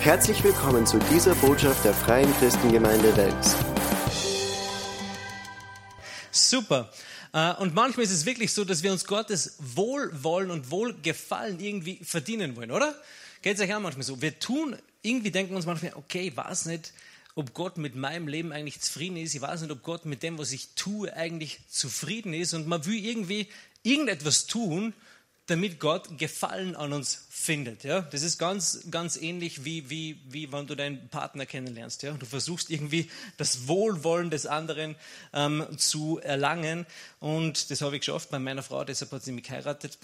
Herzlich willkommen zu dieser Botschaft der Freien Christengemeinde Welms. Super. Und manchmal ist es wirklich so, dass wir uns Gottes Wohlwollen und Wohlgefallen irgendwie verdienen wollen, oder? Geht es euch auch manchmal so? Wir tun, irgendwie denken wir uns manchmal, okay, ich weiß nicht, ob Gott mit meinem Leben eigentlich zufrieden ist. Ich weiß nicht, ob Gott mit dem, was ich tue, eigentlich zufrieden ist. Und man will irgendwie irgendetwas tun, damit Gott Gefallen an uns findet. Ja? Das ist ganz, ganz ähnlich, wie wenn du deinen Partner kennenlernst. Ja? Du versuchst irgendwie das Wohlwollen des anderen zu erlangen. Und das habe ich geschafft bei meiner Frau, deshalb hat sie mich geheiratet.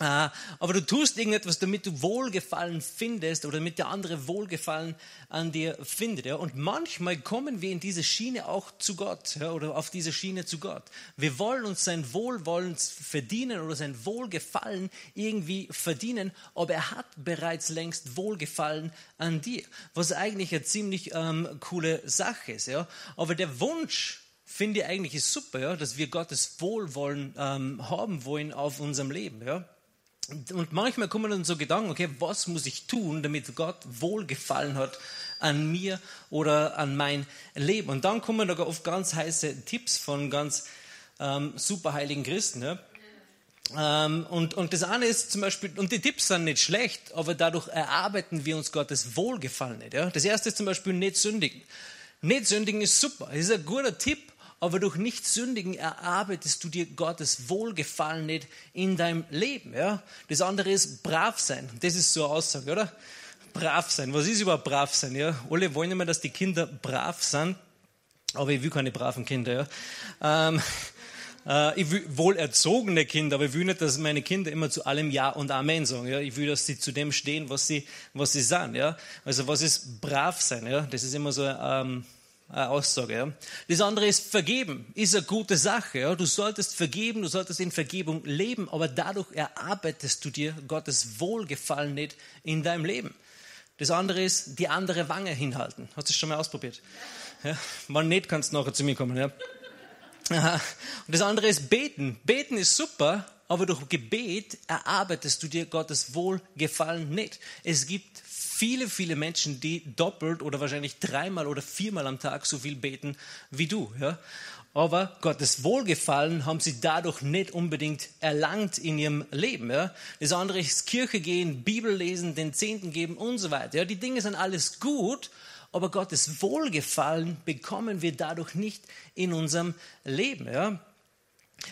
Aber du tust irgendetwas, damit du Wohlgefallen findest oder damit der andere Wohlgefallen an dir findet. Ja? Und manchmal kommen wir in diese Schiene auch zu Gott, ja? Oder auf diese Schiene zu Gott. Wir wollen uns sein Wohlwollen verdienen oder sein Wohlgefallen irgendwie verdienen, aber er hat bereits längst Wohlgefallen an dir, was eigentlich eine ziemlich coole Sache ist. Ja? Aber der Wunsch, finde ich eigentlich, ist super, ja? Dass wir Gottes Wohlwollen haben wollen auf unserem Leben, ja. Und manchmal kommen dann so Gedanken, okay, was muss ich tun, damit Gott Wohlgefallen hat an mir oder an mein Leben? Und dann kommen da oft ganz heiße Tipps von ganz superheiligen Christen. Ja? Und das eine ist zum Beispiel, und die Tipps sind nicht schlecht, aber dadurch erarbeiten wir uns Gottes Wohlgefallen nicht. Ja? Das erste ist zum Beispiel nicht sündigen. Nicht sündigen ist super, das ist ein guter Tipp. Aber durch Nicht-Sündigen erarbeitest du dir Gottes Wohlgefallen nicht in deinem Leben. Ja? Das andere ist brav sein. Das ist so eine Aussage, oder? Brav sein. Was ist überhaupt brav sein? Ja? Alle wollen immer, dass die Kinder brav sind. Aber ich will keine braven Kinder. Ja? Ich will wohlerzogene Kinder, aber ich will nicht, dass meine Kinder immer zu allem Ja und Amen sagen. Ja? Ich will, dass sie zu dem stehen, was sie sind. Ja? Also was ist brav sein? Ja? Das ist immer so eine Aussage. Ja. Das andere ist vergeben. Ist eine gute Sache. Ja. Du solltest vergeben, du solltest in Vergebung leben, aber dadurch erarbeitest du dir Gottes Wohlgefallen nicht in deinem Leben. Das andere ist die andere Wange hinhalten. Hast du das schon mal ausprobiert? Ja. Wenn nicht, kannst du nachher zu mir kommen. Ja. Und das andere ist beten. Beten ist super, aber durch Gebet erarbeitest du dir Gottes Wohlgefallen nicht. Es gibt viele, viele Menschen, die doppelt oder wahrscheinlich dreimal oder viermal am Tag so viel beten wie du. Ja? Aber Gottes Wohlgefallen haben sie dadurch nicht unbedingt erlangt in ihrem Leben. Ja? Das andere ist Kirche gehen, Bibel lesen, den Zehnten geben und so weiter. Ja? Die Dinge sind alles gut, aber Gottes Wohlgefallen bekommen wir dadurch nicht in unserem Leben. Ja?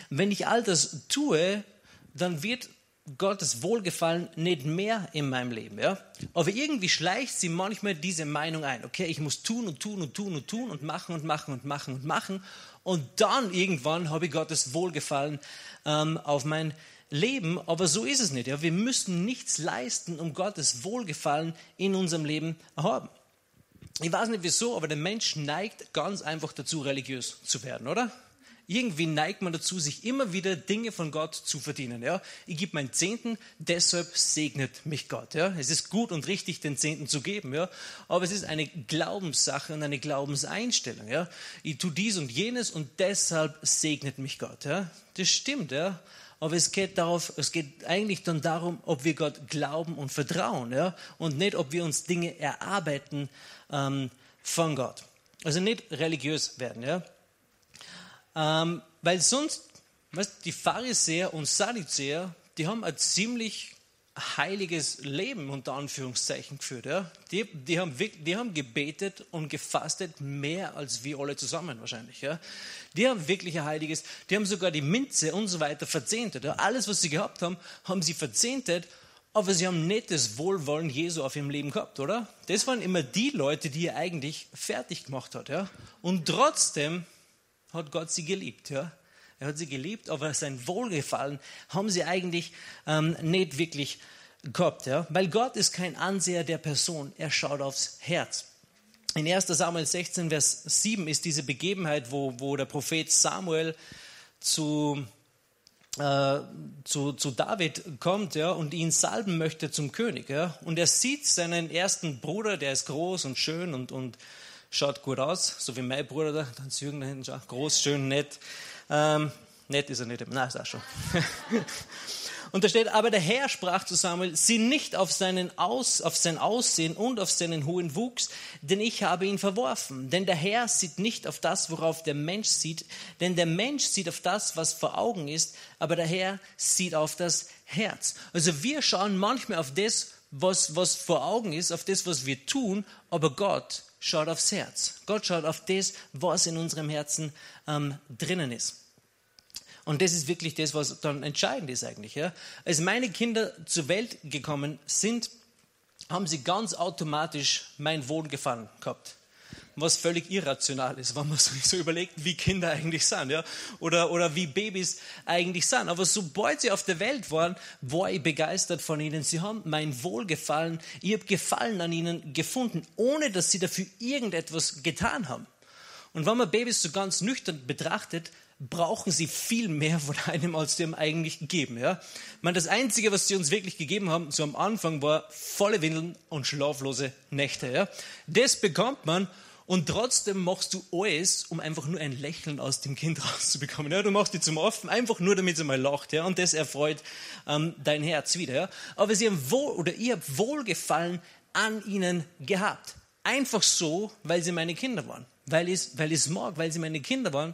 Wenn ich all das tue, dann wird Gottes Wohlgefallen nicht mehr in meinem Leben. Ja? Aber irgendwie schleicht sie manchmal diese Meinung ein. Okay, ich muss tun und tun und tun und tun und machen und machen und machen und machen. Und dann irgendwann habe ich Gottes Wohlgefallen auf mein Leben. Aber so ist es nicht. Ja? Wir müssen nichts leisten, um Gottes Wohlgefallen in unserem Leben zu haben. Ich weiß nicht wieso, aber der Mensch neigt ganz einfach dazu, religiös zu werden, oder? Irgendwie neigt man dazu, sich immer wieder Dinge von Gott zu verdienen. Ja? Ich gebe meinen Zehnten, deshalb segnet mich Gott. Ja? Es ist gut und richtig, den Zehnten zu geben. Ja? Aber es ist eine Glaubenssache und eine Glaubenseinstellung. Ja? Ich tue dies und jenes und deshalb segnet mich Gott. Ja? Das stimmt, ja? Aber es geht eigentlich dann darum, ob wir Gott glauben und vertrauen. Ja? Und nicht, ob wir uns Dinge erarbeiten von Gott. Also nicht religiös werden. Ja? Weil sonst, weißt, die Pharisäer und Sadduzäer, die haben ein ziemlich heiliges Leben unter Anführungszeichen geführt. Ja? Die haben gebetet und gefastet mehr als wir alle zusammen wahrscheinlich. Ja? Die haben wirklich ein heiliges, die haben sogar die Minze und so weiter verzehntet. Ja? Alles, was sie gehabt haben, haben sie verzehntet, aber sie haben nicht das Wohlwollen Jesu auf ihrem Leben gehabt, oder? Das waren immer die Leute, die er eigentlich fertig gemacht hat. Ja? Und trotzdem hat Gott sie geliebt, ja? Er hat sie geliebt, aber sein Wohlgefallen haben sie eigentlich nicht wirklich gehabt, ja? Weil Gott ist kein Anseher der Person, er schaut aufs Herz. In 1. Samuel 16, Vers 7 ist diese Begebenheit, wo der Prophet Samuel zu David kommt, ja, und ihn salben möchte zum König, ja? Und er sieht seinen ersten Bruder, der ist groß und schön und schaut gut aus, so wie mein Bruder da, ganz Jürgen da hinten, groß, schön, nett. Nett ist er nicht, nein, ist er schon. Und da steht, aber der Herr sprach zu Samuel, sieh nicht auf sein Aussehen und auf seinen hohen Wuchs, denn ich habe ihn verworfen. Denn der Herr sieht nicht auf das, worauf der Mensch sieht, denn der Mensch sieht auf das, was vor Augen ist, aber der Herr sieht auf das Herz. Also wir schauen manchmal auf das, was vor Augen ist, auf das, was wir tun, aber Gott schaut aufs Herz. Gott schaut auf das, was in unserem Herzen drinnen ist. Und das ist wirklich das, was dann entscheidend ist eigentlich. Ja? Als meine Kinder zur Welt gekommen sind, haben sie ganz automatisch mein Wohlgefallen gehabt. Was völlig irrational ist, wenn man sich so überlegt, wie Kinder eigentlich sind, ja? Oder wie Babys eigentlich sind. Aber sobald sie auf der Welt waren, war ich begeistert von ihnen. Sie haben mein Wohlgefallen, ich habe Gefallen an ihnen gefunden, ohne dass sie dafür irgendetwas getan haben. Und wenn man Babys so ganz nüchtern betrachtet, brauchen sie viel mehr von einem, als sie ihm eigentlich gegeben. Ja? Ich meine, das Einzige, was sie uns wirklich gegeben haben, so am Anfang, war volle Windeln und schlaflose Nächte. Ja? Das bekommt man. Und trotzdem machst du alles, um einfach nur ein Lächeln aus dem Kind rauszubekommen. Ja, du machst die zum Affen, einfach nur, damit sie mal lacht. Ja, und das erfreut dein Herz wieder. Ja. Aber sie haben ihr habt Wohlgefallen an ihnen gehabt. Einfach so, weil sie meine Kinder waren. Weil ich es mag, weil sie meine Kinder waren.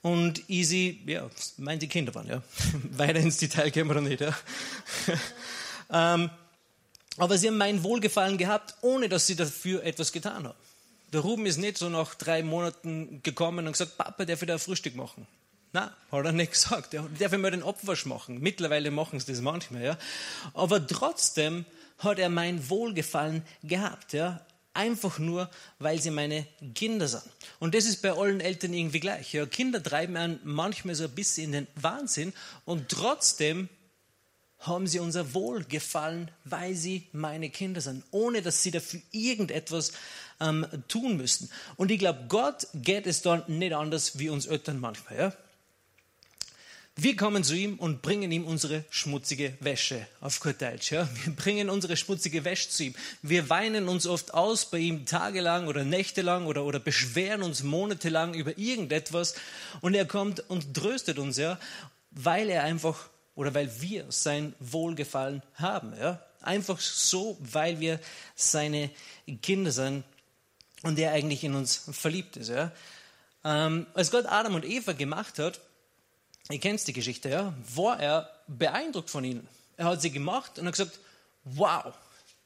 Und ich sie, ja, meinen sie Kinder waren. Ja. Weiter ins Detail gehen wir noch nicht. Ja. Aber sie haben mein Wohlgefallen gehabt, ohne dass sie dafür etwas getan haben. Der Ruben ist nicht so nach 3 Monaten gekommen und gesagt, Papa, darf ich da ein Frühstück machen? Nein, hat er nicht gesagt. Darf ich mal den Abwasch machen? Mittlerweile machen sie das manchmal. Ja. Aber trotzdem hat er mein Wohlgefallen gehabt. Ja. Einfach nur, weil sie meine Kinder sind. Und das ist bei allen Eltern irgendwie gleich. Ja. Kinder treiben einen manchmal so ein bisschen in den Wahnsinn und trotzdem haben sie unser Wohlgefallen, weil sie meine Kinder sind, ohne dass sie dafür irgendetwas tun müssen. Und ich glaube, Gott geht es dann nicht anders wie uns Eltern manchmal. Ja? Wir kommen zu ihm und bringen ihm unsere schmutzige Wäsche, auf gut Deutsch. Ja? Wir bringen unsere schmutzige Wäsche zu ihm. Wir weinen uns oft aus bei ihm tagelang oder nächtelang oder beschweren uns monatelang über irgendetwas. Und er kommt und tröstet uns, ja, weil er einfach oder weil wir sein Wohlgefallen haben. Ja? Einfach so, weil wir seine Kinder sind und er eigentlich in uns verliebt ist. Ja? Als Gott Adam und Eva gemacht hat, ihr kennt die Geschichte, ja, war er beeindruckt von ihnen. Er hat sie gemacht und hat gesagt, wow,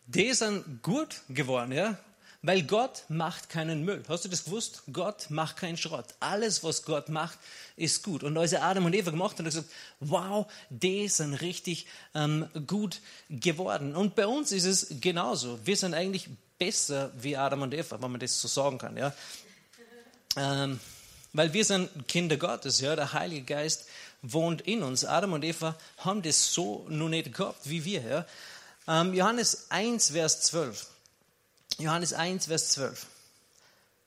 die sind gut geworden. Ja? Weil Gott macht keinen Müll. Hast du das gewusst? Gott macht keinen Schrott. Alles, was Gott macht, ist gut. Und als er Adam und Eva gemacht hat, hat er gesagt, wow, die sind richtig gut geworden. Und bei uns ist es genauso. Wir sind eigentlich besser wie Adam und Eva, wenn man das so sagen kann. Ja? Weil wir sind Kinder Gottes. Ja? Der Heilige Geist wohnt in uns. Adam und Eva haben das so noch nicht gehabt wie wir. Ja? Johannes 1, Vers 12.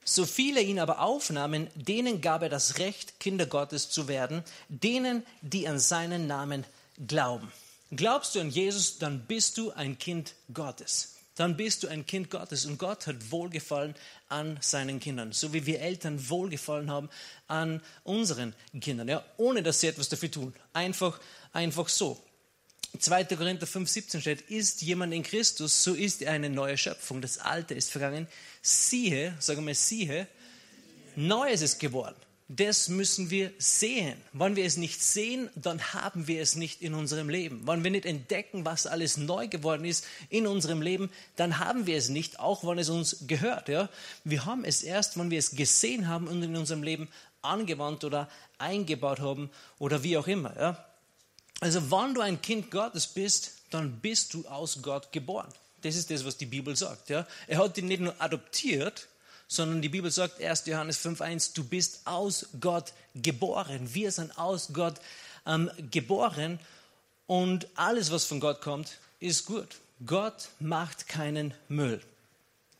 So viele ihn aber aufnahmen, denen gab er das Recht, Kinder Gottes zu werden, denen, die an seinen Namen glauben. Glaubst du an Jesus, dann bist du ein Kind Gottes. Dann bist du ein Kind Gottes und Gott hat Wohlgefallen an seinen Kindern, so wie wir Eltern Wohlgefallen haben an unseren Kindern, ja, ohne dass sie etwas dafür tun. Einfach so. 2. Korinther 5,17 steht, ist jemand in Christus, so ist er eine neue Schöpfung. Das Alte ist vergangen. Siehe, sagen wir siehe, Neues ist geworden. Das müssen wir sehen. Wenn wir es nicht sehen, dann haben wir es nicht in unserem Leben. Wenn wir nicht entdecken, was alles neu geworden ist in unserem Leben, dann haben wir es nicht, auch wenn es uns gehört. Ja? Wir haben es erst, wenn wir es gesehen haben und in unserem Leben angewandt oder eingebaut haben oder wie auch immer. Ja? Also, wenn du ein Kind Gottes bist, dann bist du aus Gott geboren. Das ist das, was die Bibel sagt. Ja? Er hat dich nicht nur adoptiert, sondern die Bibel sagt, 1. Johannes 5,1, du bist aus Gott geboren. Wir sind aus Gott geboren und alles, was von Gott kommt, ist gut. Gott macht keinen Müll.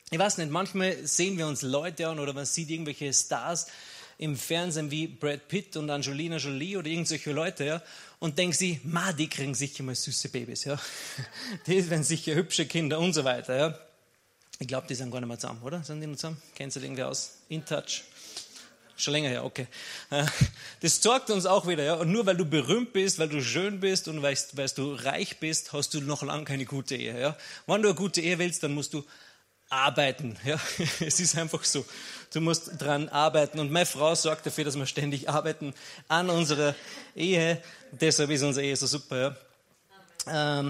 Ich weiß nicht, manchmal sehen wir uns Leute an oder man sieht irgendwelche Stars im Fernsehen wie Brad Pitt und Angelina Jolie oder irgendwelche Leute, ja, und denken sie, ma, die kriegen sicher mal süße Babys, ja, die werden sicher hübsche Kinder und so weiter, ja. Ich glaube, die sind gar nicht mehr zusammen, oder? Sind die noch zusammen? Kennst du irgendwie aus? In Touch? Schon länger her, okay. Das zeigt uns auch wieder, ja. Und nur weil du berühmt bist, weil du schön bist und weil du reich bist, hast du noch lange keine gute Ehe, ja. Wenn du eine gute Ehe willst, dann musst du arbeiten, ja. Es ist einfach so. Du musst dran arbeiten. Und meine Frau sorgt dafür, dass wir ständig arbeiten an unserer Ehe. Deshalb ist unsere Ehe so super, ja.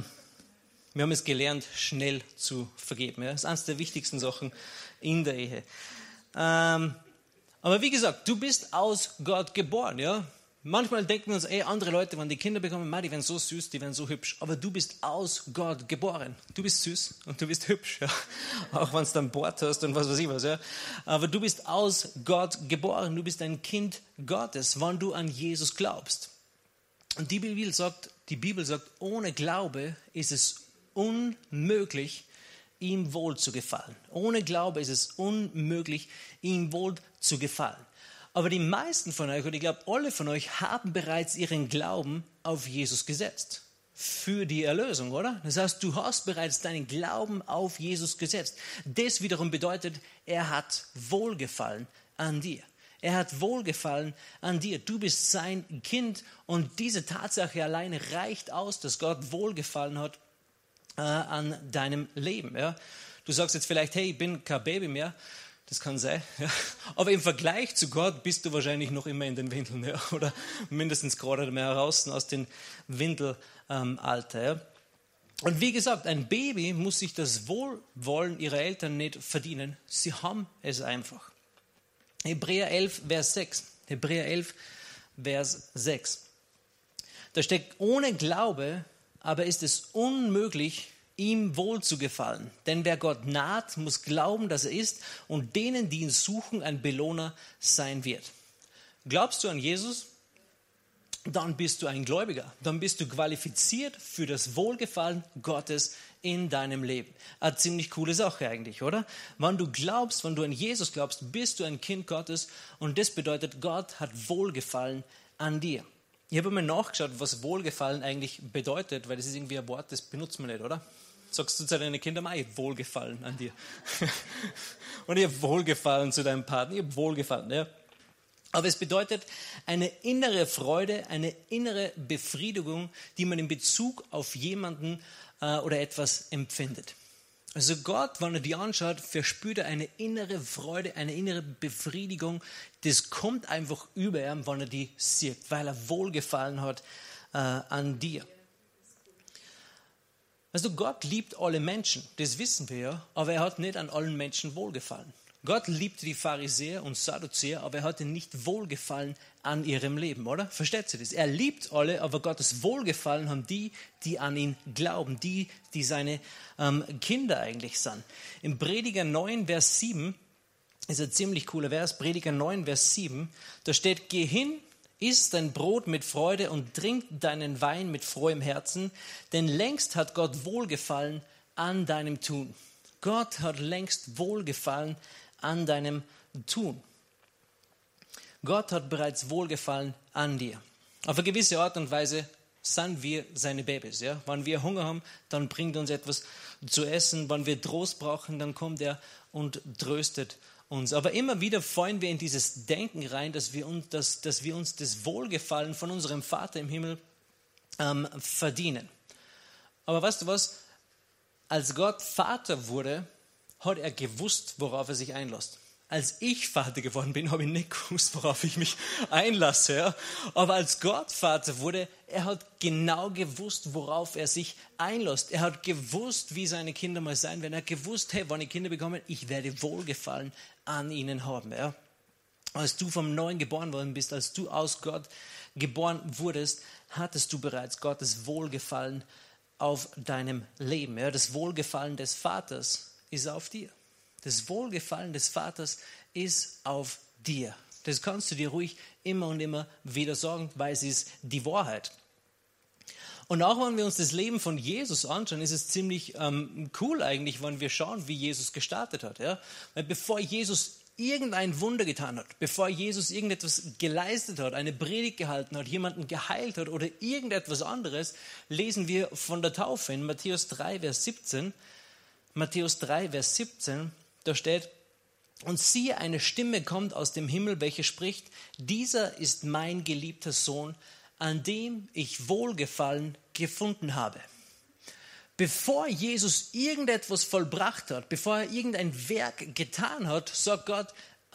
Wir haben es gelernt, schnell zu vergeben, ja. Das ist eines der wichtigsten Sachen in der Ehe. Aber wie gesagt, du bist aus Gott geboren, ja. Manchmal denken uns, andere Leute, wenn die Kinder bekommen, die werden so süß, die werden so hübsch. Aber du bist aus Gott geboren. Du bist süß und du bist hübsch, ja. Auch wenn du dann Bart hast und was weiß ich was, ja. Aber du bist aus Gott geboren. Du bist ein Kind Gottes, wenn du an Jesus glaubst. Und die Bibel sagt, ohne Glaube ist es unmöglich, ihm wohl zu gefallen. Ohne Glaube ist es unmöglich, ihm wohl zu gefallen. Aber die meisten von euch, und ich glaube alle von euch, haben bereits ihren Glauben auf Jesus gesetzt. Für die Erlösung, oder? Das heißt, du hast bereits deinen Glauben auf Jesus gesetzt. Das wiederum bedeutet, er hat Wohlgefallen an dir. Er hat Wohlgefallen an dir. Du bist sein Kind und diese Tatsache alleine reicht aus, dass Gott Wohlgefallen hat an deinem Leben. Ja. Du sagst jetzt vielleicht, hey, ich bin kein Baby mehr. Das kann sein. Ja. Aber im Vergleich zu Gott bist du wahrscheinlich noch immer in den Windeln. Ja. Oder mindestens gerade mehr raus aus den Windelalter. Ja. Und wie gesagt, ein Baby muss sich das Wohlwollen ihrer Eltern nicht verdienen. Sie haben es einfach. Hebräer 11, Vers 6. Da steckt: ohne Glaube aber ist es unmöglich, ihm wohl zu gefallen. Denn wer Gott naht, muss glauben, dass er ist und denen, die ihn suchen, ein Belohner sein wird. Glaubst du an Jesus? Dann bist du ein Gläubiger. Dann bist du qualifiziert für das Wohlgefallen Gottes in deinem Leben. Eine ziemlich coole Sache eigentlich, oder? Wenn du an Jesus glaubst, bist du ein Kind Gottes und das bedeutet, Gott hat Wohlgefallen an dir. Ich habe mal nachgeschaut, was Wohlgefallen eigentlich bedeutet, weil das ist irgendwie ein Wort, das benutzt man nicht, oder? Sagst du zu deinen Kindern, ich habe Wohlgefallen an dir. Und ich habe Wohlgefallen zu deinem Partner, ich habe Wohlgefallen, ja. Aber es bedeutet eine innere Freude, eine innere Befriedigung, die man in Bezug auf jemanden oder etwas empfindet. Also Gott, wenn er die anschaut, verspürt er eine innere Freude, eine innere Befriedigung. Das kommt einfach über ihn, wenn er die sieht, weil er Wohlgefallen hat an dir. Also Gott liebt alle Menschen, das wissen wir ja, aber er hat nicht an allen Menschen Wohlgefallen. Gott liebte die Pharisäer und Sadduzäer, aber er hatte nicht Wohlgefallen an ihrem Leben, oder? Versteht ihr das? Er liebt alle, aber Gottes Wohlgefallen haben die, die an ihn glauben, die seine Kinder eigentlich sind. Im Prediger 9, Vers 7, ist ein ziemlich cooler Vers, Prediger 9, Vers 7, da steht: Geh hin, iss dein Brot mit Freude und trink deinen Wein mit frohem Herzen, denn längst hat Gott Wohlgefallen an deinem Tun. Gott hat längst Wohlgefallen an deinem Tun. Gott hat bereits Wohlgefallen an dir. Auf eine gewisse Art und Weise sind wir seine Babys. Ja? Wenn wir Hunger haben, dann bringt er uns etwas zu essen. Wenn wir Trost brauchen, dann kommt er und tröstet uns. Aber immer wieder fallen wir in dieses Denken rein, dass wir uns das Wohlgefallen von unserem Vater im Himmel verdienen. Aber weißt du was? Als Gott Vater wurde, hat er gewusst, worauf er sich einlässt. Als ich Vater geworden bin, habe ich nicht gewusst, worauf ich mich einlasse. Ja? Aber als Gott Vater wurde, er hat genau gewusst, worauf er sich einlässt. Er hat gewusst, wie seine Kinder mal sein werden. Er hat gewusst, hey, wenn ich Kinder bekomme, ich werde Wohlgefallen an ihnen haben. Ja? Als du vom Neuen geboren worden bist, als du aus Gott geboren wurdest, hattest du bereits Gottes Wohlgefallen auf deinem Leben. Ja, das Wohlgefallen des Vaters ist auf dir. Das Wohlgefallen des Vaters ist auf dir. Das kannst du dir ruhig immer und immer wieder sagen, weil es ist die Wahrheit. Und auch wenn wir uns das Leben von Jesus anschauen, ist es ziemlich cool eigentlich, wenn wir schauen, wie Jesus gestartet hat. Ja? Weil bevor Jesus irgendein Wunder getan hat, bevor Jesus irgendetwas geleistet hat, eine Predigt gehalten hat, jemanden geheilt hat oder irgendetwas anderes, lesen wir von der Taufe in Matthäus 3, Vers 17. Da steht: Und siehe, eine Stimme kommt aus dem Himmel, welche spricht: Dieser ist mein geliebter Sohn, an dem ich Wohlgefallen gefunden habe. Bevor Jesus irgendetwas vollbracht hat, bevor er irgendein Werk getan hat, sagt Gott: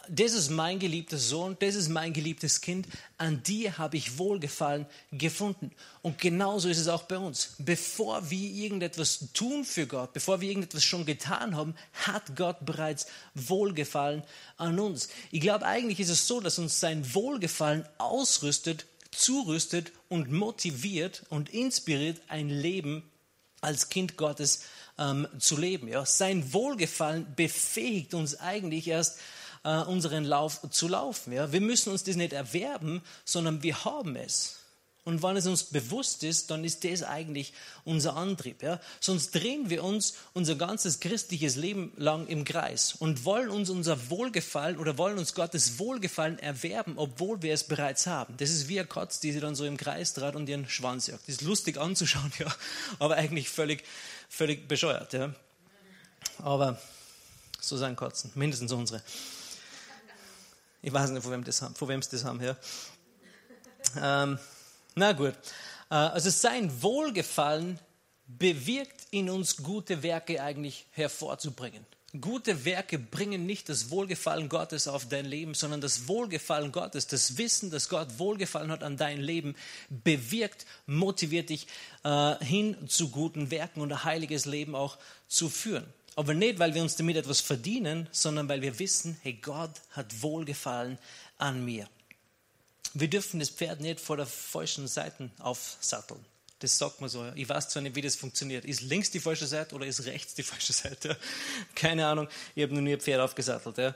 Das ist mein geliebter Sohn, das ist mein geliebtes Kind, an dir habe ich Wohlgefallen gefunden. Und genauso ist es auch bei uns. Bevor wir irgendetwas tun für Gott, bevor wir irgendetwas schon getan haben, hat Gott bereits Wohlgefallen an uns. Ich glaube, eigentlich ist es so, dass uns sein Wohlgefallen ausrüstet, zurüstet und motiviert und inspiriert, ein Leben als Kind Gottes zu leben. Ja? Sein Wohlgefallen befähigt uns eigentlich erst, unseren Lauf zu laufen. Ja? Wir müssen uns das nicht erwerben, sondern wir haben es. Und wenn es uns bewusst ist, dann ist das eigentlich unser Antrieb. Ja? Sonst drehen wir uns unser ganzes christliches Leben lang im Kreis und wollen uns unser Wohlgefallen oder wollen uns Gottes Wohlgefallen erwerben, obwohl wir es bereits haben. Das ist wie eine Katze, die sich dann so im Kreis dreht und ihren Schwanz jagt. Das ist lustig anzuschauen, ja, aber eigentlich völlig bescheuert. Ja? Aber so sind Katzen, mindestens unsere. Ich weiß nicht, von wem sie das haben. Ja. Na gut. Also sein Wohlgefallen bewirkt in uns, gute Werke eigentlich hervorzubringen. Gute Werke bringen nicht das Wohlgefallen Gottes auf dein Leben, sondern das Wohlgefallen Gottes, das Wissen, dass Gott Wohlgefallen hat an dein Leben, bewirkt, motiviert dich hin zu guten Werken und ein heiliges Leben auch zu führen. Aber nicht, weil wir uns damit etwas verdienen, sondern weil wir wissen, hey, Gott hat Wohlgefallen an mir. Wir dürfen das Pferd nicht vor der falschen Seite aufsatteln. Das sagt man so. Ich weiß zwar nicht, wie das funktioniert. Ist links die falsche Seite oder ist rechts die falsche Seite? Keine Ahnung, ich habe noch nie ein Pferd aufgesattelt.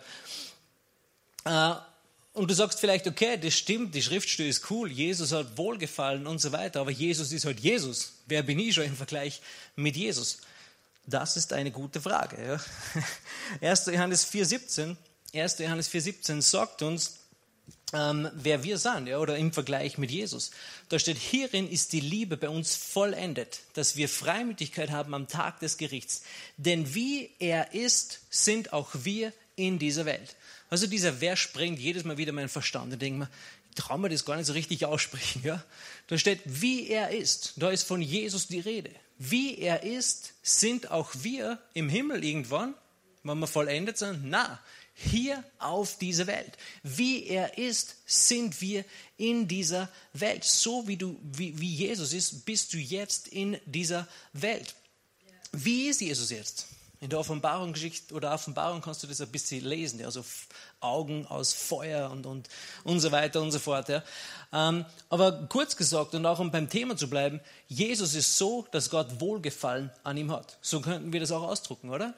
Ja. Und du sagst vielleicht, okay, das stimmt, die Schriftstelle ist cool, Jesus hat Wohlgefallen und so weiter, aber Jesus ist halt Jesus. Wer bin ich schon im Vergleich mit Jesus? Das ist eine gute Frage. Ja. 1. Johannes 4,17 sagt uns, wer wir sind, ja, oder im Vergleich mit Jesus. Da steht: Hierin ist die Liebe bei uns vollendet, dass wir Freimütigkeit haben am Tag des Gerichts. Denn wie er ist, sind auch wir in dieser Welt. Also dieser Vers sprengt jedes Mal wieder meinen Verstand. Da denke ich mir, ich traue mir das gar nicht so richtig aussprechen. Ja. Da steht, wie er ist. Da ist von Jesus die Rede. Wie er ist, sind auch wir im Himmel irgendwann, wenn wir vollendet sind? Na, hier auf dieser Welt. Wie er ist, sind wir in dieser Welt. So wie Jesus ist, bist du jetzt in dieser Welt. Wie ist Jesus jetzt? In der Offenbarung kannst du das ein bisschen lesen. Also Augen aus Feuer und so weiter und so fort. Ja. Aber kurz gesagt, und auch um beim Thema zu bleiben, Jesus ist so, dass Gott Wohlgefallen an ihm hat. So könnten wir das auch ausdrucken, oder?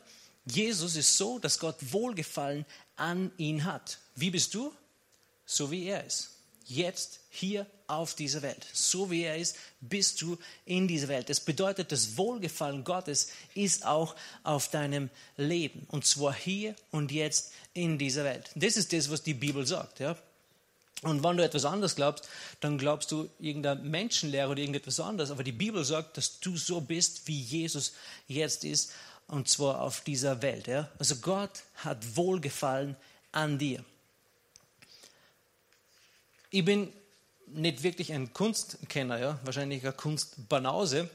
Jesus ist so, dass Gott Wohlgefallen an ihn hat. Wie bist du? So wie er ist. Jetzt, hier auf dieser Welt. So wie er ist, bist du in dieser Welt. Das bedeutet, das Wohlgefallen Gottes ist auch auf deinem Leben. Und zwar hier und jetzt in dieser Welt. Das ist das, was die Bibel sagt. Ja? Und wenn du etwas anderes glaubst, dann glaubst du irgendeiner Menschenlehre oder irgendetwas anderes. Aber die Bibel sagt, dass du so bist, wie Jesus jetzt ist. Und zwar auf dieser Welt. Ja? Also Gott hat Wohlgefallen an dir. Ich bin nicht wirklich ein Kunstkenner, ja? Wahrscheinlich eine Kunstbanause,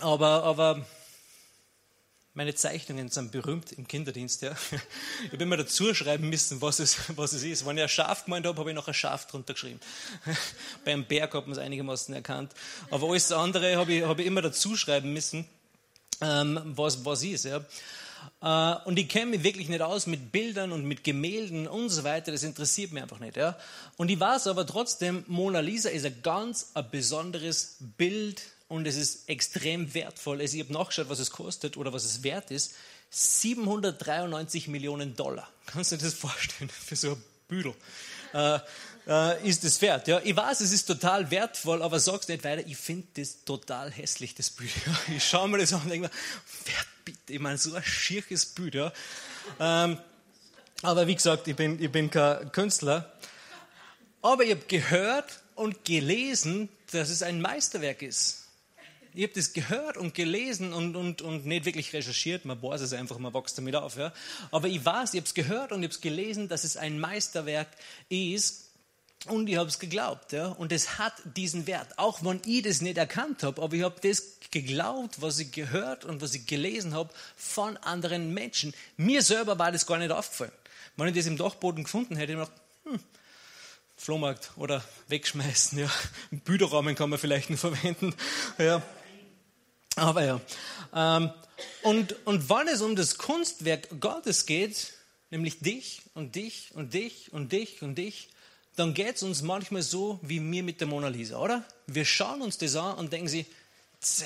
aber meine Zeichnungen sind berühmt im Kinderdienst. Ja? Ich habe immer dazu schreiben müssen, was es ist. Wenn ich ein Schaf gemeint habe, habe ich noch ein Schaf drunter geschrieben. Beim Berg hat man es einigermaßen erkannt. Aber alles andere habe ich immer dazu schreiben müssen, was ist. Ja? Und ich kenne mich wirklich nicht aus mit Bildern und mit Gemälden und so weiter, das interessiert mich einfach nicht. Ja? Und ich weiß aber trotzdem, Mona Lisa ist ein ganz besonderes Bild und es ist extrem wertvoll. Also ich habe nachgeschaut, was es kostet oder was es wert ist. 793 Millionen Dollar. Kannst du dir das vorstellen? Für so ein Büdel. Ist es wert. Ja? Ich weiß, es ist total wertvoll, aber sag's nicht weiter, ich finde das total hässlich, das Bild. Ja? Ich schaue mir das an und denke mir, wer bitte, ich meine, so ein schierches Bild. Ja? Aber wie gesagt, ich bin kein Künstler. Aber ich habe gehört und gelesen, dass es ein Meisterwerk ist. ihr habt es gehört und gelesen und nicht wirklich recherchiert, man weiß es einfach, man wächst damit auf. Ja? Aber ich weiß, ich habe es gehört und ich habe es gelesen, dass es ein Meisterwerk ist. Und ich habe es geglaubt, ja. Und es hat diesen Wert, auch wenn ich das nicht erkannt habe, aber ich habe das geglaubt, was ich gehört und was ich gelesen habe von anderen Menschen. Mir selber war das gar nicht aufgefallen. Wenn ich das im Dachboden gefunden hätte, hätte ich mir gedacht, Flohmarkt oder wegschmeißen, ja. Büderrahmen kann man vielleicht noch verwenden, ja. Aber ja. Und wenn es um das Kunstwerk Gottes geht, nämlich dich und dich und dich und dich und dich, dann geht es uns manchmal so wie mir mit der Mona Lisa, oder? Wir schauen uns das an und denken sich, das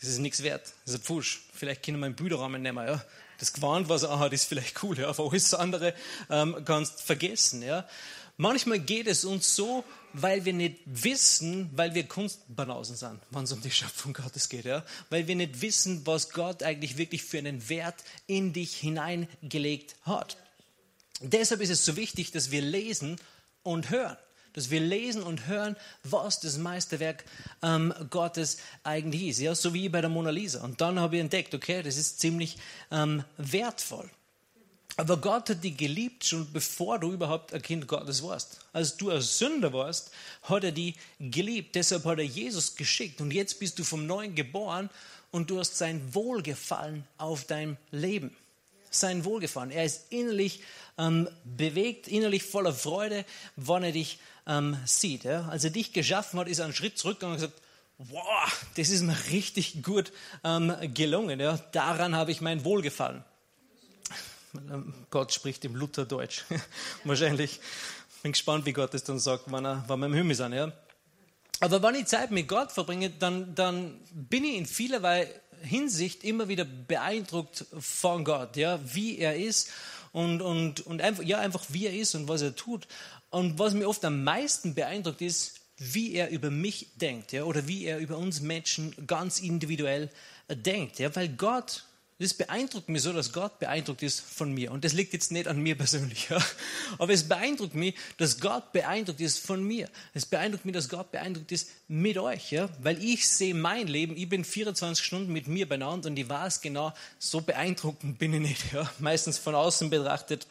ist nichts wert, das ist ein Pfusch, vielleicht können wir einen Büderrahmen nehmen, ja? Das Gewand, was er hat, ist vielleicht cool, ja? Aber alles andere kannst vergessen. Ja? Manchmal geht es uns so, weil wir nicht wissen, weil wir Kunstbanausen sind, wenn es um die Schöpfung Gottes geht, ja? Weil wir nicht wissen, was Gott eigentlich wirklich für einen Wert in dich hineingelegt hat. Deshalb ist es so wichtig, dass wir lesen und hören, dass wir lesen und hören, was das Meisterwerk Gottes eigentlich ist, ja, so wie bei der Mona Lisa. Und dann habe ich entdeckt, okay, das ist ziemlich wertvoll. Aber Gott hat dich geliebt, schon bevor du überhaupt ein Kind Gottes warst. Als du ein Sünder warst, hat er dich geliebt. Deshalb hat er Jesus geschickt. Und jetzt bist du vom Neuen geboren und du hast sein Wohlgefallen auf deinem Leben. Sein Wohlgefallen. Er ist innerlich bewegt, innerlich voller Freude, wenn er dich sieht. Ja? Als er dich geschaffen hat, ist er einen Schritt zurückgegangen und gesagt, wow, das ist mir richtig gut gelungen. Ja? Daran habe ich mein Wohlgefallen. Gott spricht im Lutherdeutsch. Wahrscheinlich. Bin gespannt, wie Gott es dann sagt, wenn wir im Himmel sind. Ja? Aber wenn ich Zeit mit Gott verbringe, dann bin ich in vielerlei Hinsicht immer wieder beeindruckt von Gott, ja, wie er ist und einfach, ja, einfach wie er ist und was er tut. Und was mich oft am meisten beeindruckt ist, wie er über mich denkt, ja, oder wie er über uns Menschen ganz individuell denkt, ja, weil Gott, das beeindruckt mich so, dass Gott beeindruckt ist von mir. Und das liegt jetzt nicht an mir persönlich, ja. Aber es beeindruckt mich, dass Gott beeindruckt ist von mir. Es beeindruckt mich, dass Gott beeindruckt ist mit euch, ja. Weil ich sehe mein Leben, ich bin 24 Stunden mit mir beieinander und ich weiß genau, so beeindruckend bin ich nicht, ja. Meistens von außen betrachtet,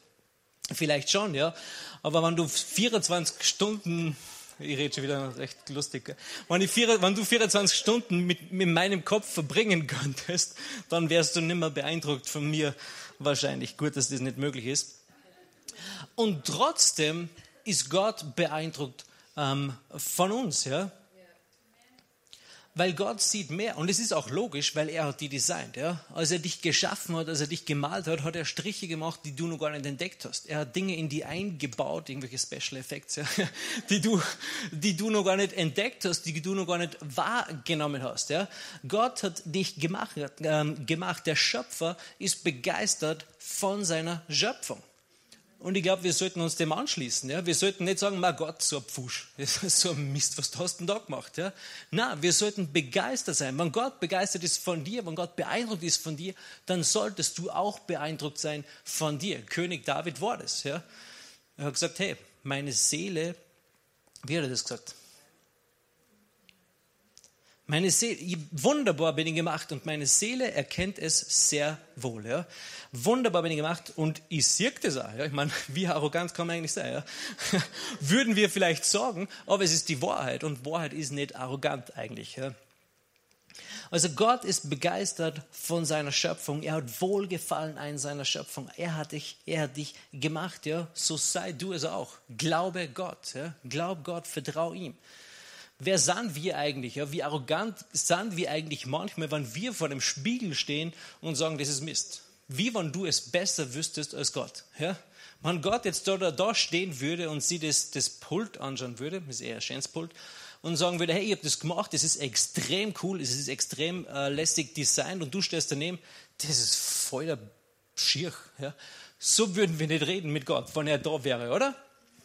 vielleicht schon, ja. Aber wenn du 24 Stunden... Ich rede schon wieder recht lustig. Wenn du 24 Stunden mit meinem Kopf verbringen könntest, dann wärst du nicht mehr beeindruckt von mir. Wahrscheinlich. Gut, dass das nicht möglich ist. Und trotzdem ist Gott beeindruckt von uns. Ja? Weil Gott sieht mehr. Und es ist auch logisch, weil er hat die designt. Ja? Als er dich geschaffen hat, als er dich gemalt hat, hat er Striche gemacht, die du noch gar nicht entdeckt hast. Er hat Dinge in die eingebaut, irgendwelche Special Effects, ja? die du noch gar nicht entdeckt hast, die du noch gar nicht wahrgenommen hast. Ja? Gott hat dich gemacht. Der Schöpfer ist begeistert von seiner Schöpfung. Und ich glaube, wir sollten uns dem anschließen. Ja? Wir sollten nicht sagen, mein Gott, so ein Pfusch, so ein Mist, was hast du denn da gemacht? Ja? Nein, wir sollten begeistert sein. Wenn Gott begeistert ist von dir, wenn Gott beeindruckt ist von dir, dann solltest du auch beeindruckt sein von dir. König David war das. Ja? Er hat gesagt, hey, meine Seele, wie hat er das gesagt? Meine Seele, wunderbar bin ich gemacht und meine Seele erkennt es sehr wohl. Ja? Wunderbar bin ich gemacht und ich sehe das auch. Ja? Ich meine, wie arrogant kann man eigentlich sein? Ja? Würden wir vielleicht sagen, aber es ist die Wahrheit und Wahrheit ist nicht arrogant eigentlich. Ja? Also Gott ist begeistert von seiner Schöpfung. Er hat Wohlgefallen an seiner Schöpfung. Er hat dich gemacht. Ja? So sei du es auch. Glaube Gott. Ja? Glaub Gott, vertrau ihm. Wer sind wir eigentlich? Ja, wie arrogant sind wir eigentlich manchmal, wenn wir vor dem Spiegel stehen und sagen, das ist Mist. Wie wenn du es besser wüsstest als Gott. Ja? Wenn Gott jetzt da stehen würde und sie das Pult anschauen würde, das ist eher ein schönes Pult, und sagen würde, hey, ich habe das gemacht, das ist extrem cool, es ist extrem lässig designt und du stehst daneben, das ist voll der Schirch. Ja? So würden wir nicht reden mit Gott, wenn er da wäre, oder?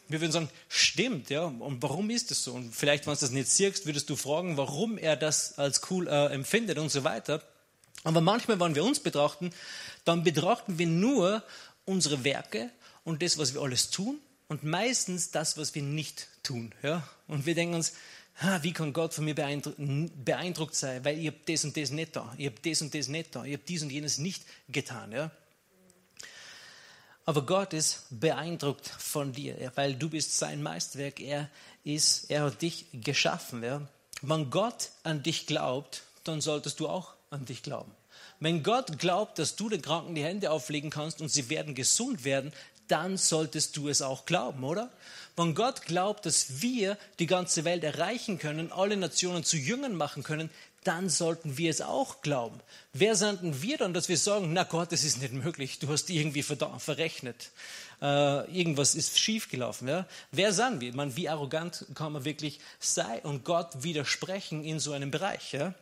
Wir würden sagen, stimmt, ja, und warum ist das so? Und vielleicht, wenn du das nicht siehst, würdest du fragen, warum er das als cool empfindet und so weiter. Aber manchmal, wenn wir uns betrachten, dann betrachten wir nur unsere Werke und das, was wir alles tun und meistens das, was wir nicht tun. Ja? Und wir denken uns, wie kann Gott von mir beeindruckt sein, weil ich habe das und das nicht da, ich habe das und das nicht da, ich habe dies und jenes nicht getan. Ja? Aber Gott ist beeindruckt von dir, weil du bist sein Meisterwerk, er hat dich geschaffen. Ja? Wenn Gott an dich glaubt, dann solltest du auch an dich glauben. Wenn Gott glaubt, dass du den Kranken die Hände auflegen kannst und sie werden gesund werden, dann solltest du es auch glauben, oder? Wenn Gott glaubt, dass wir die ganze Welt erreichen können, alle Nationen zu Jüngern machen können, dann sollten wir es auch glauben. Wer senden wir dann, dass wir sagen, na Gott, das ist nicht möglich, du hast irgendwie verrechnet. Irgendwas ist schiefgelaufen. Ja? Wer sagen wir? Ich meine, wie arrogant kann man wirklich sein und Gott widersprechen in so einem Bereich, ja?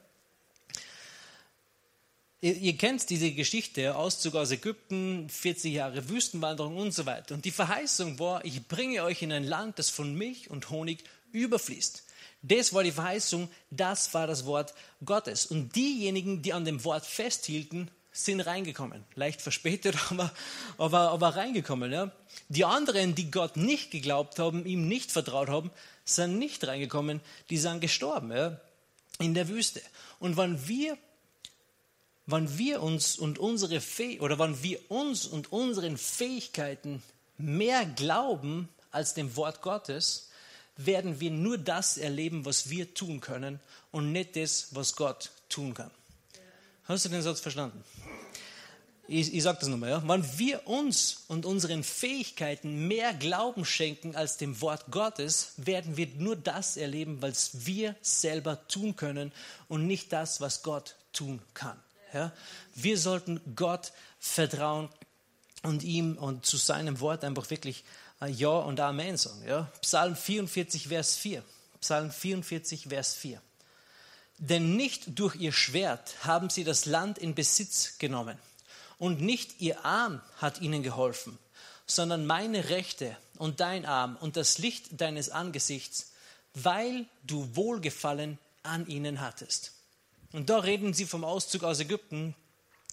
Ihr kennt diese Geschichte, Auszug aus Ägypten, 40 Jahre Wüstenwanderung und so weiter. Und die Verheißung war, ich bringe euch in ein Land, das von Milch und Honig überfließt. Das war die Verheißung, das war das Wort Gottes. Und diejenigen, die an dem Wort festhielten, sind reingekommen. Leicht verspätet, aber reingekommen. Ja? Die anderen, die Gott nicht geglaubt haben, ihm nicht vertraut haben, sind nicht reingekommen, die sind gestorben, ja? In der Wüste. Und wenn wir uns und unseren Fähigkeiten mehr glauben als dem Wort Gottes, werden wir nur das erleben, was wir tun können und nicht das, was Gott tun kann. Hast du den Satz verstanden? Ich sage das nochmal. Ja? Wenn wir uns und unseren Fähigkeiten mehr Glauben schenken als dem Wort Gottes, werden wir nur das erleben, was wir selber tun können und nicht das, was Gott tun kann. Ja, wir sollten Gott vertrauen und ihm und zu seinem Wort einfach wirklich Ja und Amen sagen. Ja? Psalm 44, Vers 4. Denn nicht durch ihr Schwert haben sie das Land in Besitz genommen und nicht ihr Arm hat ihnen geholfen, sondern meine Rechte und dein Arm und das Licht deines Angesichts, weil du Wohlgefallen an ihnen hattest. Und da reden sie vom Auszug aus Ägypten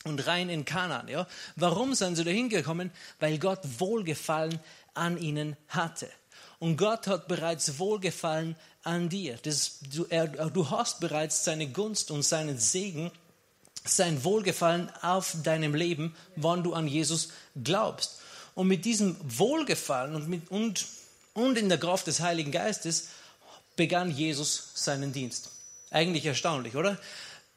und rein in Kanaan. Ja? Warum sind sie da hingekommen? Weil Gott Wohlgefallen an ihnen hatte. Und Gott hat bereits Wohlgefallen an dir. Du hast bereits seine Gunst und seinen Segen, sein Wohlgefallen auf deinem Leben, wann du an Jesus glaubst. Und mit diesem Wohlgefallen und in der Kraft des Heiligen Geistes begann Jesus seinen Dienst. Eigentlich erstaunlich, oder?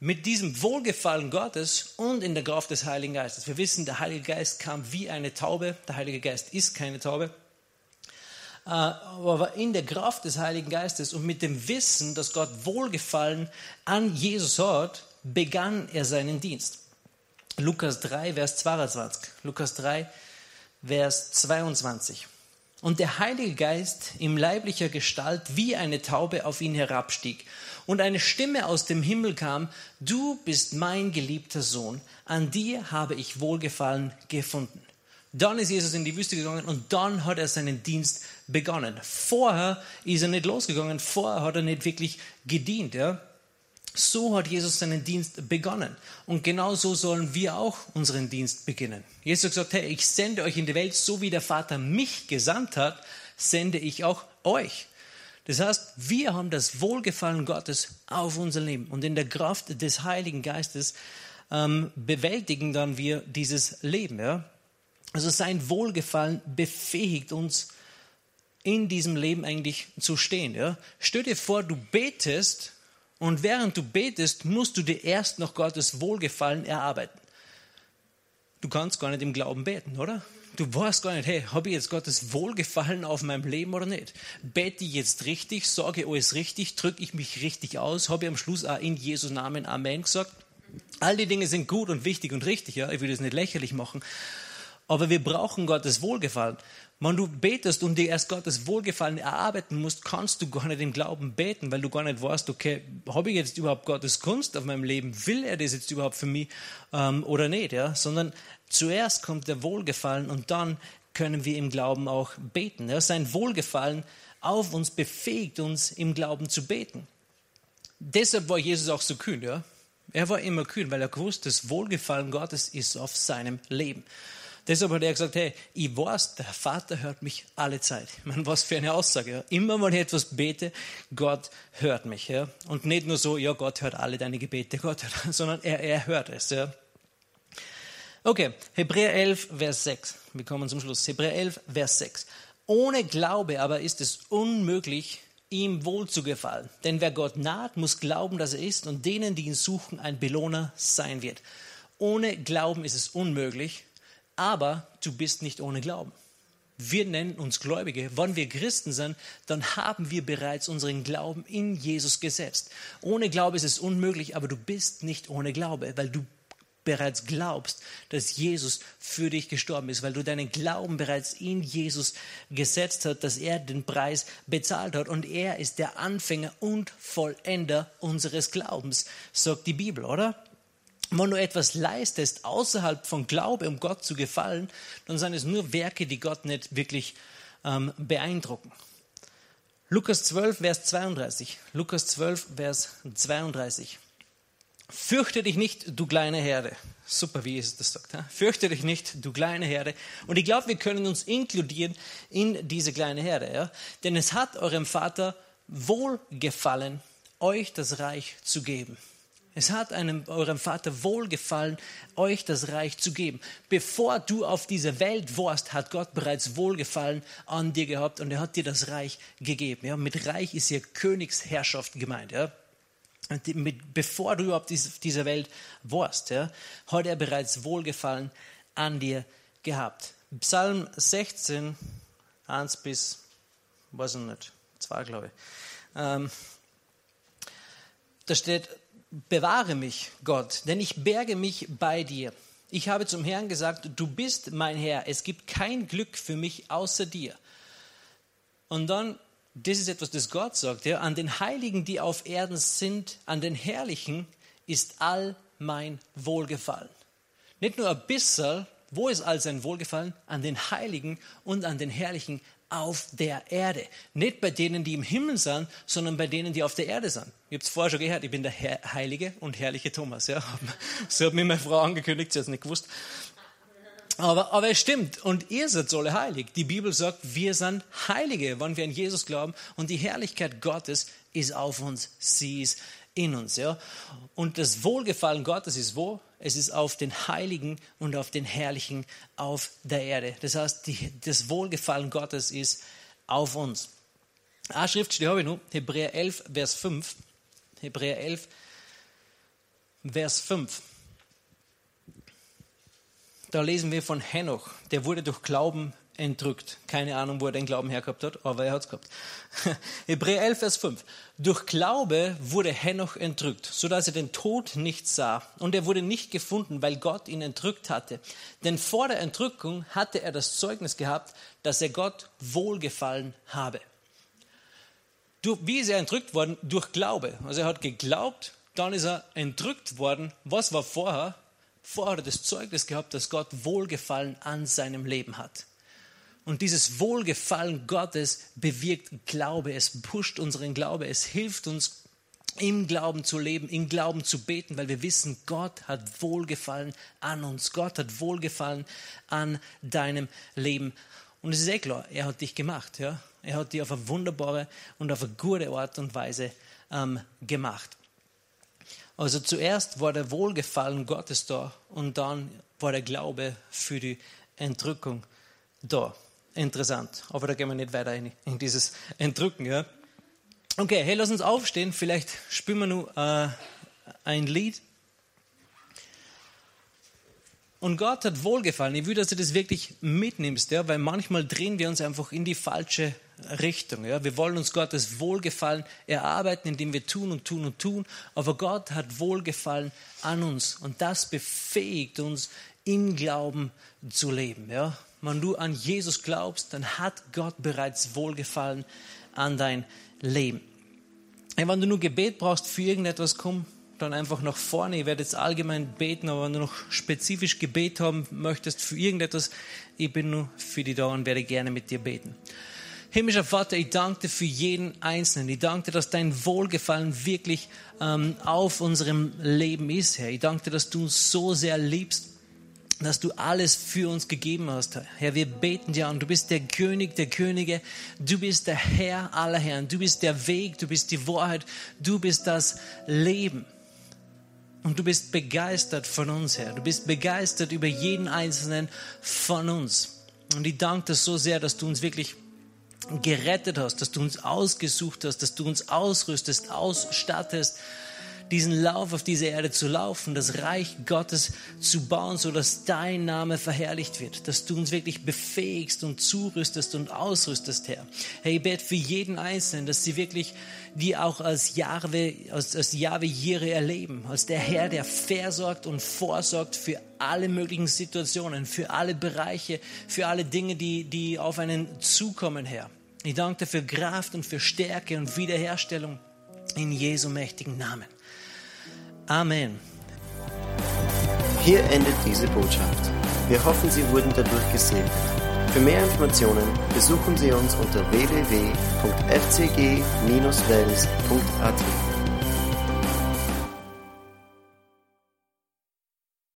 Mit diesem Wohlgefallen Gottes und in der Kraft des Heiligen Geistes. Wir wissen, der Heilige Geist kam wie eine Taube. Der Heilige Geist ist keine Taube. Aber in der Kraft des Heiligen Geistes und mit dem Wissen, dass Gott Wohlgefallen an Jesus hat, begann er seinen Dienst. Lukas 3, Vers 22. Und der Heilige Geist in leiblicher Gestalt wie eine Taube auf ihn herabstieg. Und eine Stimme aus dem Himmel kam, du bist mein geliebter Sohn, an dir habe ich Wohlgefallen gefunden. Dann ist Jesus in die Wüste gegangen und dann hat er seinen Dienst begonnen. Vorher ist er nicht losgegangen, vorher hat er nicht wirklich gedient. Ja? So hat Jesus seinen Dienst begonnen. Und genau so sollen wir auch unseren Dienst beginnen. Jesus hat gesagt, hey, ich sende euch in die Welt, so wie der Vater mich gesandt hat, sende ich auch euch. Das heißt, wir haben das Wohlgefallen Gottes auf unser Leben. Und in der Kraft des Heiligen Geistes bewältigen dann wir dieses Leben. Ja? Also sein Wohlgefallen befähigt uns, in diesem Leben eigentlich zu stehen. Ja? Stell dir vor, du betest. Und während du betest, musst du dir erst noch Gottes Wohlgefallen erarbeiten. Du kannst gar nicht im Glauben beten, oder? Du weißt gar nicht, hey, habe ich jetzt Gottes Wohlgefallen auf meinem Leben oder nicht? Bete ich jetzt richtig, sage ich alles richtig, drücke ich mich richtig aus, habe ich am Schluss auch in Jesu Namen Amen gesagt? All die Dinge sind gut und wichtig und richtig, ja? Ich will das nicht lächerlich machen. Aber wir brauchen Gottes Wohlgefallen. Wenn du betest und dir erst Gottes Wohlgefallen erarbeiten musst, kannst du gar nicht im Glauben beten, weil du gar nicht weißt, okay, habe ich jetzt überhaupt Gottes Gunst auf meinem Leben? Will er das jetzt überhaupt für mich oder nicht? Ja? Sondern zuerst kommt der Wohlgefallen und dann können wir im Glauben auch beten. Ja? Sein Wohlgefallen auf uns befähigt uns, im Glauben zu beten. Deshalb war Jesus auch so kühn. Ja? Er war immer kühn, weil er gewusst, das Wohlgefallen Gottes ist auf seinem Leben. Deshalb hat er gesagt, hey, ich weiß, der Vater hört mich alle Zeit. Ich meine, was für eine Aussage. Ja. Immer wenn ich etwas bete, Gott hört mich. Ja. Und nicht nur so, ja, Gott hört alle deine Gebete, Gott hört, sondern er hört es. Ja. Okay, Hebräer 11, Vers 6. Wir kommen zum Schluss. Hebräer 11, Vers 6. Ohne Glaube aber ist es unmöglich, ihm wohlzugefallen. Denn wer Gott naht, muss glauben, dass er ist und denen, die ihn suchen, ein Belohner sein wird. Ohne Glauben ist es unmöglich, aber du bist nicht ohne Glauben. Wir nennen uns Gläubige. Wenn wir Christen sind, dann haben wir bereits unseren Glauben in Jesus gesetzt. Ohne Glaube ist es unmöglich, aber du bist nicht ohne Glaube, weil du bereits glaubst, dass Jesus für dich gestorben ist, weil du deinen Glauben bereits in Jesus gesetzt hast, dass er den Preis bezahlt hat. Und er ist der Anfänger und Vollender unseres Glaubens, sagt die Bibel, oder? Wenn du etwas leistest, außerhalb von Glaube, um Gott zu gefallen, dann sind es nur Werke, die Gott nicht wirklich beeindrucken. Lukas 12, Vers 32. Lukas 12, Vers 32. Fürchte dich nicht, du kleine Herde. Super, wie Jesus das sagt. He? Fürchte dich nicht, du kleine Herde. Und ich glaube, wir können uns inkludieren in diese kleine Herde. Ja? Denn es hat eurem Vater wohlgefallen, euch das Reich zu geben. Es hat eurem Vater wohlgefallen, euch das Reich zu geben. Bevor du auf dieser Welt warst, hat Gott bereits Wohlgefallen an dir gehabt und er hat dir das Reich gegeben. Ja? Mit Reich ist hier Königsherrschaft gemeint. Ja? Bevor du überhaupt auf dieser Welt warst, ja, hat er bereits Wohlgefallen an dir gehabt. Psalm 16, 1 bis, weiß ich nicht, 2, glaube ich. Da steht, bewahre mich, Gott, denn ich berge mich bei dir. Ich habe zum Herrn gesagt, du bist mein Herr, es gibt kein Glück für mich außer dir. Und dann, das ist etwas, das Gott sagt, ja, an den Heiligen, die auf Erden sind, an den Herrlichen ist all mein Wohlgefallen. Nicht nur ein bisschen, wo ist all sein Wohlgefallen? An den Heiligen und an den Herrlichen auf der Erde. Nicht bei denen, die im Himmel sind, sondern bei denen, die auf der Erde sind. Ihr habt es vorher schon gehört, ich bin der heilige und herrliche Thomas. Ja. So hat mir meine Frau angekündigt, sie hat es nicht gewusst. Aber es stimmt. Und ihr seid alle heilig. Die Bibel sagt, wir sind Heilige, wenn wir an Jesus glauben. Und die Herrlichkeit Gottes ist auf uns. Sie ist in uns. Ja? Und das Wohlgefallen Gottes ist wo? Es ist auf den Heiligen und auf den Herrlichen auf der Erde. Das heißt, das Wohlgefallen Gottes ist auf uns. Eine Schriftstelle habe ich noch. Hebräer 11, Vers 5. Hebräer 11, Vers 5. Da lesen wir von Henoch, der wurde durch Glauben entrückt. Keine Ahnung, wo er den Glauben hergehabt hat, aber er hat es gehabt. Hebräer 11, Vers 5. Durch Glaube wurde Henoch entrückt, sodass er den Tod nicht sah. Und er wurde nicht gefunden, weil Gott ihn entrückt hatte. Denn vor der Entrückung hatte er das Zeugnis gehabt, dass er Gott wohlgefallen habe. Wie ist er entrückt worden? Durch Glaube. Also er hat geglaubt, dann ist er entrückt worden. Was war vorher? Vorher hat er das Zeugnis gehabt, dass Gott Wohlgefallen an seinem Leben hat. Und dieses Wohlgefallen Gottes bewirkt Glaube, es pusht unseren Glaube, es hilft uns, im Glauben zu leben, im Glauben zu beten, weil wir wissen, Gott hat Wohlgefallen an uns, Gott hat Wohlgefallen an deinem Leben. Und es ist klar, er hat dich gemacht, ja? Er hat dich auf eine wunderbare und auf eine gute Art und Weise gemacht. Also zuerst war der Wohlgefallen Gottes da und dann war der Glaube für die Entrückung da. Interessant, aber da gehen wir nicht weiter in dieses Entrücken. Ja? Okay, hey, lass uns aufstehen, vielleicht spielen wir nur ein Lied. Und Gott hat Wohlgefallen. Ich will, dass du das wirklich mitnimmst, ja? Weil manchmal drehen wir uns einfach in die falsche Richtung. Ja? Wir wollen uns Gottes Wohlgefallen erarbeiten, indem wir tun und tun und tun. Aber Gott hat Wohlgefallen an uns. Und das befähigt uns, im Glauben zu leben. Ja? Wenn du an Jesus glaubst, dann hat Gott bereits Wohlgefallen an dein Leben. Und wenn du nur Gebet brauchst für irgendetwas, komm dann einfach nach vorne. Ich werde jetzt allgemein beten, aber wenn du noch spezifisch Gebet haben möchtest für irgendetwas, ich bin nur für dich da und werde gerne mit dir beten. Himmlischer Vater, ich danke dir für jeden Einzelnen. Ich danke dir, dass dein Wohlgefallen wirklich auf unserem Leben ist, Herr. Ich danke dir, dass du uns so sehr liebst, Christen, dass du alles für uns gegeben hast. Herr, wir beten dir an. Du bist der König der Könige. Du bist der Herr aller Herren. Du bist der Weg. Du bist die Wahrheit. Du bist das Leben. Und du bist begeistert von uns, Herr. Du bist begeistert über jeden einzelnen von uns. Und ich danke dir so sehr, dass du uns wirklich gerettet hast, dass du uns ausgesucht hast, dass du uns ausrüstest, ausstattest, diesen Lauf auf dieser Erde zu laufen, das Reich Gottes zu bauen, sodass dein Name verherrlicht wird, dass du uns wirklich befähigst und zurüstest und ausrüstest, Herr. Herr, ich bete für jeden Einzelnen, dass sie wirklich die auch als Jahwe Jere erleben, als der Herr, der versorgt und vorsorgt für alle möglichen Situationen, für alle Bereiche, für alle Dinge, die auf einen zukommen, Herr. Ich danke dir für Kraft und für Stärke und Wiederherstellung in Jesu mächtigen Namen. Amen. Hier endet diese Botschaft. Wir hoffen, Sie wurden dadurch gesegnet. Für mehr Informationen besuchen Sie uns unter www.fcg-welms.at.